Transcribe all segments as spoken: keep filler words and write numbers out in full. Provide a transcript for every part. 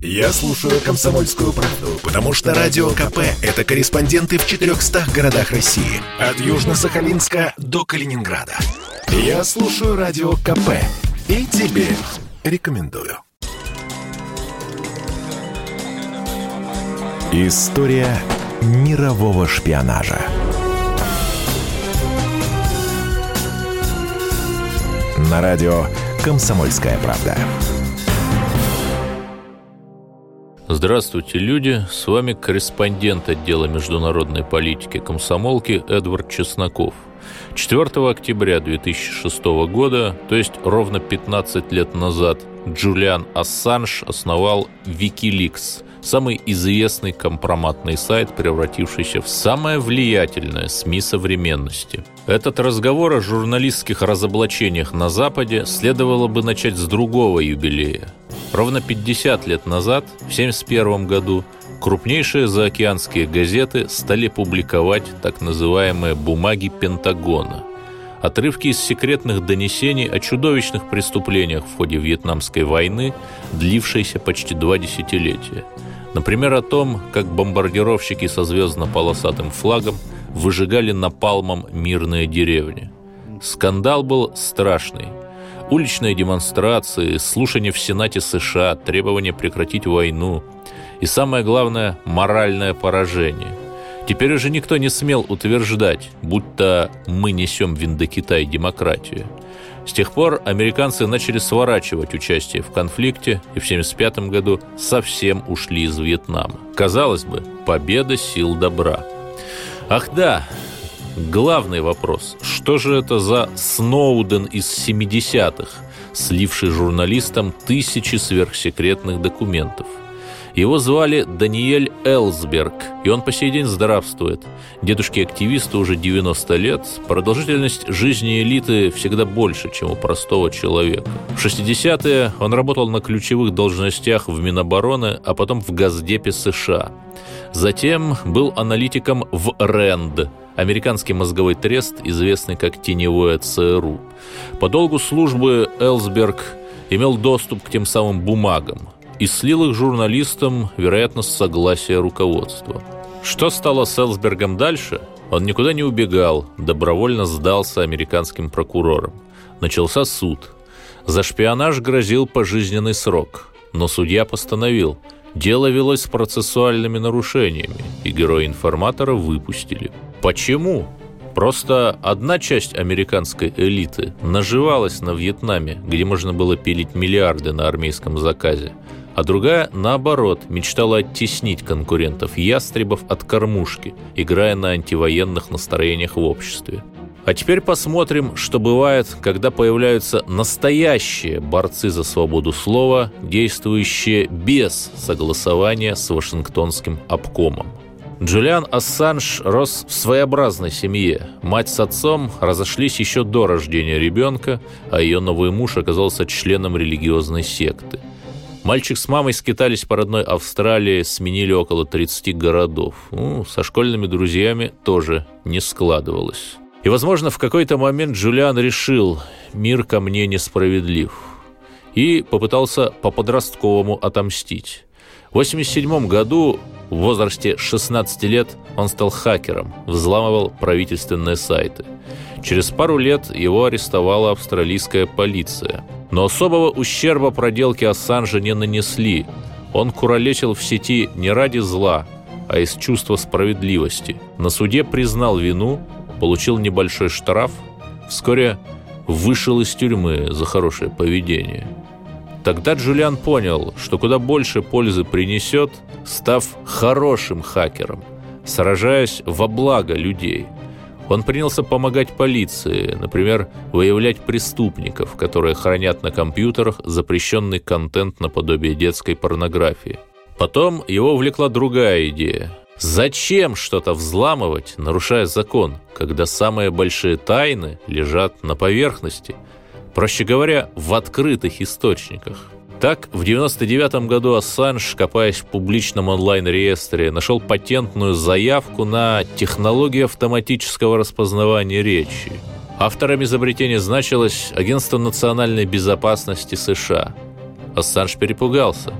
Я слушаю «Комсомольскую правду», потому что Радио КП – это корреспонденты в четырехстах городах России. От Южно-Сахалинска до Калининграда. Я слушаю Радио КП и тебе рекомендую. История мирового шпионажа. На радио «Комсомольская правда». Здравствуйте, люди! С вами корреспондент отдела международной политики комсомолки Эдвард Чесноков. четвёртого октября две тысячи шестого года, то есть ровно пятнадцать лет назад, Джулиан Ассанж основал WikiLeaks, самый известный компроматный сайт, превратившийся в самое влиятельное СМИ современности. Этот разговор о журналистских разоблачениях на Западе следовало бы начать с другого юбилея. Ровно пятьдесят лет назад, в семьдесят первом году, крупнейшие заокеанские газеты стали публиковать так называемые «бумаги Пентагона». Отрывки из секретных донесений о чудовищных преступлениях в ходе Вьетнамской войны, длившейся почти два десятилетия. Например, о том, как бомбардировщики со звездно-полосатым флагом выжигали напалмом мирные деревни. Скандал был страшный. Уличные демонстрации, слушания в Сенате США, требования прекратить войну. И самое главное – моральное поражение. Теперь уже никто не смел утверждать, будто мы несем в Индокитай демократию. С тех пор американцы начали сворачивать участие в конфликте и в семьдесят пятом году совсем ушли из Вьетнама. Казалось бы, победа сил добра. Ах да, главный вопрос – что же это за Сноуден из семидесятых, сливший журналистам тысячи сверхсекретных документов? Его звали Даниэль Элсберг, и он по сей день здравствует. Дедушке-активисту уже девяносто лет, продолжительность жизни элиты всегда больше, чем у простого человека. В шестидесятые он работал на ключевых должностях в Минобороны, а потом в Госдепе США. Затем был аналитиком в РЕНД, американский мозговой трест, известный как теневое ЦРУ. По долгу службы Элсберг имел доступ к тем самым бумагам и слил их журналистам, вероятно, с согласия руководства. Что стало с Элсбергом дальше? Он никуда не убегал, добровольно сдался американским прокурорам. Начался суд. За шпионаж грозил пожизненный срок, но судья постановил, дело велось с процессуальными нарушениями, и героя-информатора выпустили. Почему? Просто одна часть американской элиты наживалась на Вьетнаме, где можно было пилить миллиарды на армейском заказе, а другая, наоборот, мечтала оттеснить конкурентов-ястребов от кормушки, играя на антивоенных настроениях в обществе. А теперь посмотрим, что бывает, когда появляются настоящие борцы за свободу слова, действующие без согласования с Вашингтонским обкомом. Джулиан Ассанж рос в своеобразной семье. Мать с отцом разошлись еще до рождения ребенка, а ее новый муж оказался членом религиозной секты. Мальчик с мамой скитались по родной Австралии, сменили около тридцати городов. Ну, со школьными друзьями тоже не складывалось. И, возможно, в какой-то момент Джулиан решил: «Мир ко мне несправедлив», и попытался по-подростковому отомстить. В восемьдесят седьмом году, в возрасте шестнадцати лет, он стал хакером, взламывал правительственные сайты. Через пару лет его арестовала австралийская полиция. Но особого ущерба проделки Ассанжа не нанесли. Он куролесил в сети не ради зла, а из чувства справедливости. На суде признал вину, получил небольшой штраф, вскоре вышел из тюрьмы за хорошее поведение. Тогда Джулиан понял, что куда больше пользы принесет, став хорошим хакером, сражаясь во благо людей. Он принялся помогать полиции, например, выявлять преступников, которые хранят на компьютерах запрещенный контент наподобие детской порнографии. Потом его увлекла другая идея. Зачем что-то взламывать, нарушая закон, когда самые большие тайны лежат на поверхности? Проще говоря, в открытых источниках. Так, в девяносто девятом году Ассанж, копаясь в публичном онлайн-реестре, нашел патентную заявку на технологию автоматического распознавания речи. Автором изобретения значилось Агентство национальной безопасности США. Ассанж перепугался.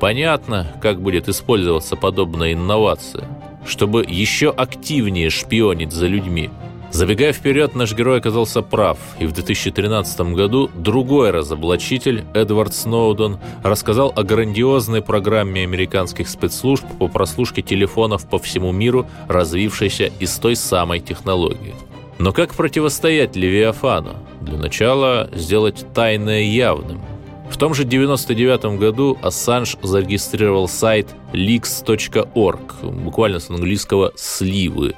Понятно, как будет использоваться подобная инновация, чтобы еще активнее шпионить за людьми. Забегая вперед, наш герой оказался прав, и в две тысячи тринадцатом году другой разоблачитель, Эдвард Сноуден, рассказал о грандиозной программе американских спецслужб по прослушке телефонов по всему миру, развившейся из той самой технологии. Но как противостоять Левиафану? Для начала сделать тайное явным. В том же девяносто девятом году Ассанж зарегистрировал сайт ликс точка орг, буквально с английского «сливы».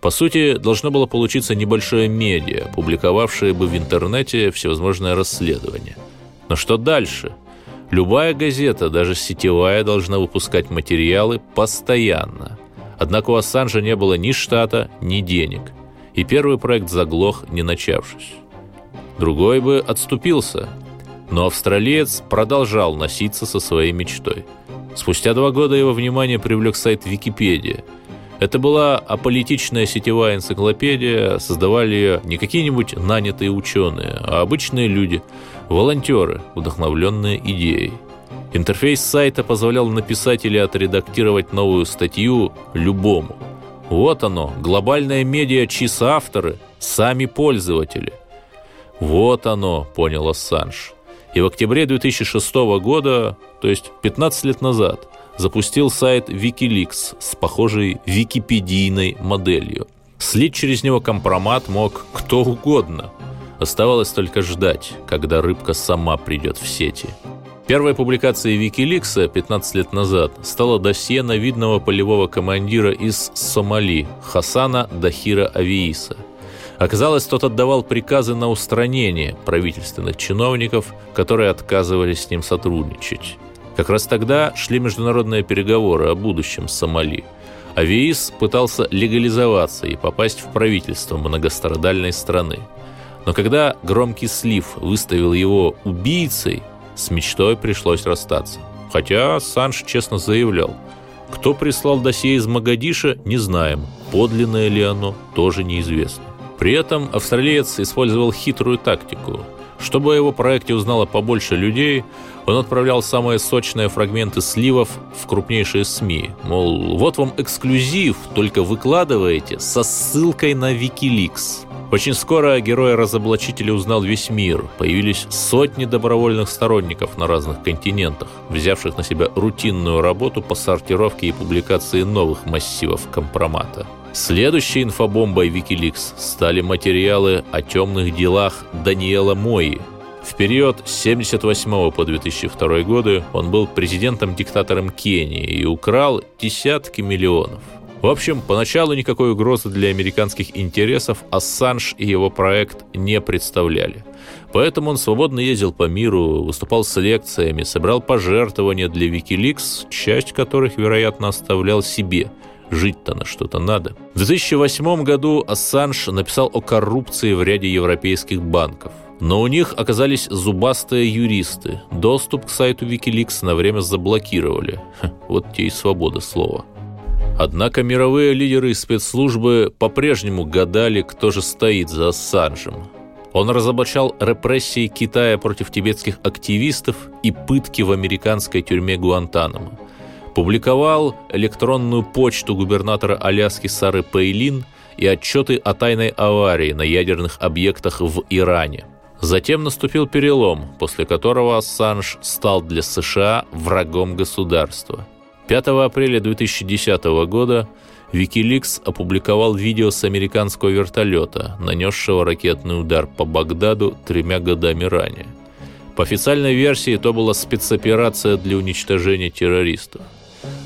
По сути, должно было получиться небольшое медиа, публиковавшее бы в интернете всевозможные расследования. Но что дальше? Любая газета, даже сетевая, должна выпускать материалы постоянно. Однако у Ассанжа не было ни штата, ни денег. И первый проект заглох, не начавшись. Другой бы отступился. Но австралиец продолжал носиться со своей мечтой. Спустя два года его внимание привлек сайт «Википедия». Это была аполитичная сетевая энциклопедия, создавали ее не какие-нибудь нанятые ученые, а обычные люди, волонтеры, вдохновленные идеей. Интерфейс сайта позволял написать или отредактировать новую статью любому. Вот оно, глобальное медиа, чьи соавторы – сами пользователи. Вот оно, понял Ассанж. И в октябре две тысячи шестого года, то есть пятнадцать лет назад, запустил сайт WikiLeaks с похожей википедийной моделью. Слить через него компромат мог кто угодно. Оставалось только ждать, когда рыбка сама придет в сети. Первой публикацией WikiLeaks пятнадцать лет назад стало досье на видного полевого командира из Сомали Хасана Дахира Авейса. Оказалось, тот отдавал приказы на устранение правительственных чиновников, которые отказывались с ним сотрудничать. Как раз тогда шли международные переговоры о будущем Сомали. Авейс пытался легализоваться и попасть в правительство многострадальной страны. Но когда громкий слив выставил его убийцей, с мечтой пришлось расстаться. Хотя Санж честно заявлял, кто прислал досье из Могадишо, не знаем, подлинное ли оно, тоже неизвестно. При этом австралиец использовал хитрую тактику. Чтобы о его проекте узнало побольше людей, он отправлял самые сочные фрагменты сливов в крупнейшие СМИ. Мол, вот вам эксклюзив, только выкладываете со ссылкой на WikiLeaks. Очень скоро о герое-разоблачителе узнал весь мир. Появились сотни добровольных сторонников на разных континентах, взявших на себя рутинную работу по сортировке и публикации новых массивов компромата. Следующей инфобомбой WikiLeaks стали материалы о темных делах Даниэла Мои. В период с тысяча девятьсот семьдесят восьмого по две тысячи второй годы он был президентом-диктатором Кении и украл десятки миллионов. В общем, поначалу никакой угрозы для американских интересов Ассанж и его проект не представляли. Поэтому он свободно ездил по миру, выступал с лекциями, собрал пожертвования для WikiLeaks, часть которых, вероятно, оставлял себе. Жить-то на что-то надо. В две тысячи восьмом году Ассанж написал о коррупции в ряде европейских банков. Но у них оказались зубастые юристы. Доступ к сайту WikiLeaks на время заблокировали. Ха, вот те и свобода слова. Однако мировые лидеры и спецслужбы по-прежнему гадали, кто же стоит за Ассанжем. Он разоблачал репрессии Китая против тибетских активистов и пытки в американской тюрьме Гуантанамо. Публиковал электронную почту губернатора Аляски Сары Пейлин и отчеты о тайной аварии на ядерных объектах в Иране. Затем наступил перелом, после которого Ассанж стал для США врагом государства. пятого апреля две тысячи десятого года WikiLeaks опубликовал видео с американского вертолета, нанесшего ракетный удар по Багдаду тремя годами ранее. По официальной версии, то была спецоперация для уничтожения террористов.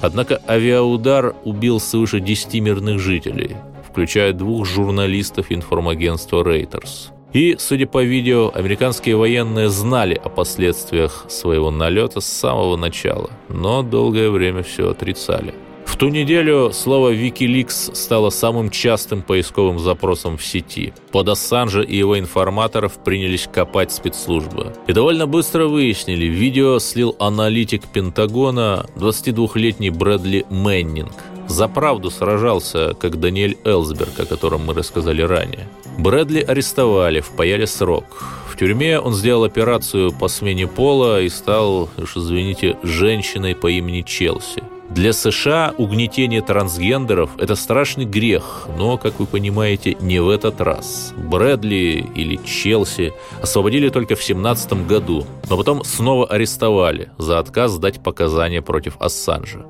Однако авиаудар убил свыше десяти мирных жителей, включая двух журналистов информагентства Reuters. И, судя по видео, американские военные знали о последствиях своего налета с самого начала, но долгое время все отрицали. В ту неделю слово WikiLeaks стало самым частым поисковым запросом в сети. Под Ассанжа и его информаторов принялись копать спецслужбы. И довольно быстро выяснили, видео слил аналитик Пентагона двадцатидвухлетний Брэдли Мэннинг. За правду сражался, как Даниэль Элсберг, о котором мы рассказали ранее. Брэдли арестовали, впаяли срок. В тюрьме. Он сделал операцию по смене пола и стал, уж извините, женщиной по имени Челси. Для США угнетение трансгендеров – это страшный грех, но, как вы понимаете, не в этот раз. Брэдли или Челси освободили только в две тысячи семнадцатом году, но потом снова арестовали за отказ дать показания против Ассанжа.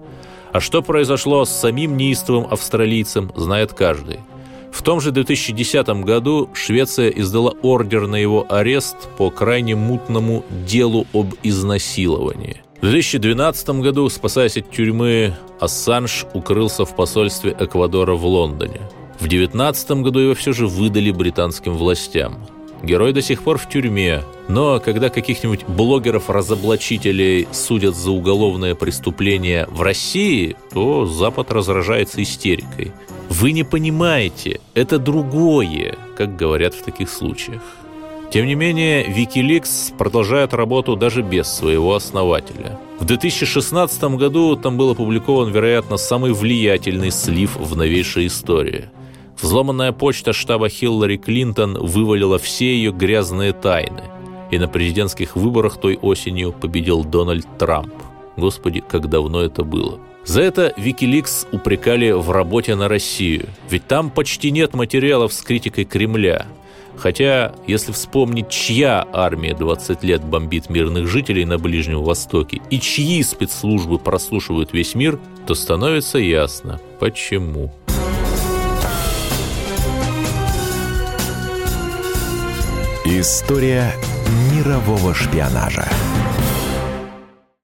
А что произошло с самим неистовым австралийцем, знает каждый. В том же две тысячи десятом году Швеция издала ордер на его арест по крайне мутному делу об изнасиловании. В две тысячи двенадцатом году, спасаясь от тюрьмы, Ассанж укрылся в посольстве Эквадора в Лондоне. В две тысячи девятнадцатом году его все же выдали британским властям. Герой до сих пор в тюрьме, но когда каких-нибудь блогеров-разоблачителей судят за уголовное преступление в России, то Запад разражается истерикой. «Вы не понимаете, это другое», как говорят в таких случаях. Тем не менее, WikiLeaks продолжает работу даже без своего основателя. В две тысячи шестнадцатом году там был опубликован, вероятно, самый влиятельный слив в новейшей истории. Взломанная почта штаба Хиллари Клинтон вывалила все ее грязные тайны. И на президентских выборах той осенью победил Дональд Трамп. Господи, как давно это было. За это WikiLeaks упрекали в работе на Россию. Ведь там почти нет материалов с критикой Кремля. Хотя, если вспомнить, чья армия двадцать лет бомбит мирных жителей на Ближнем Востоке и чьи спецслужбы прослушивают весь мир, то становится ясно, почему. История мирового шпионажа.